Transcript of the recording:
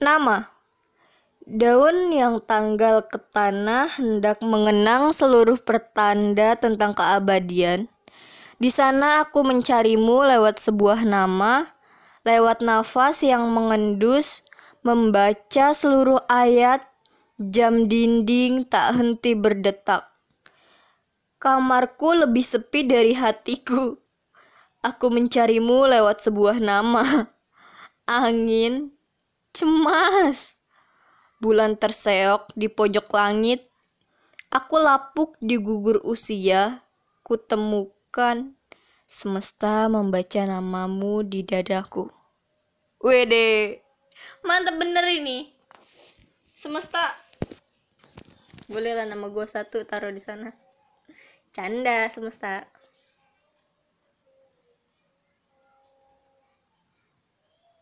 Nama. Daun yang tanggal ke tanah hendak mengenang seluruh pertanda tentang keabadian. Di sana aku mencarimu lewat sebuah nama, lewat nafas yang mengendus, membaca seluruh ayat, jam dinding tak henti berdetak. Kamarku lebih sepi dari hatiku. Aku mencarimu lewat sebuah nama. Angin, cemas. Bulan terseok di pojok langit, aku lapuk di gugur usia, kutemukan semesta membaca namamu di dadaku. Wede, mantap bener ini. Semesta, bolehlah nama gue satu taruh di sana. Canda semesta.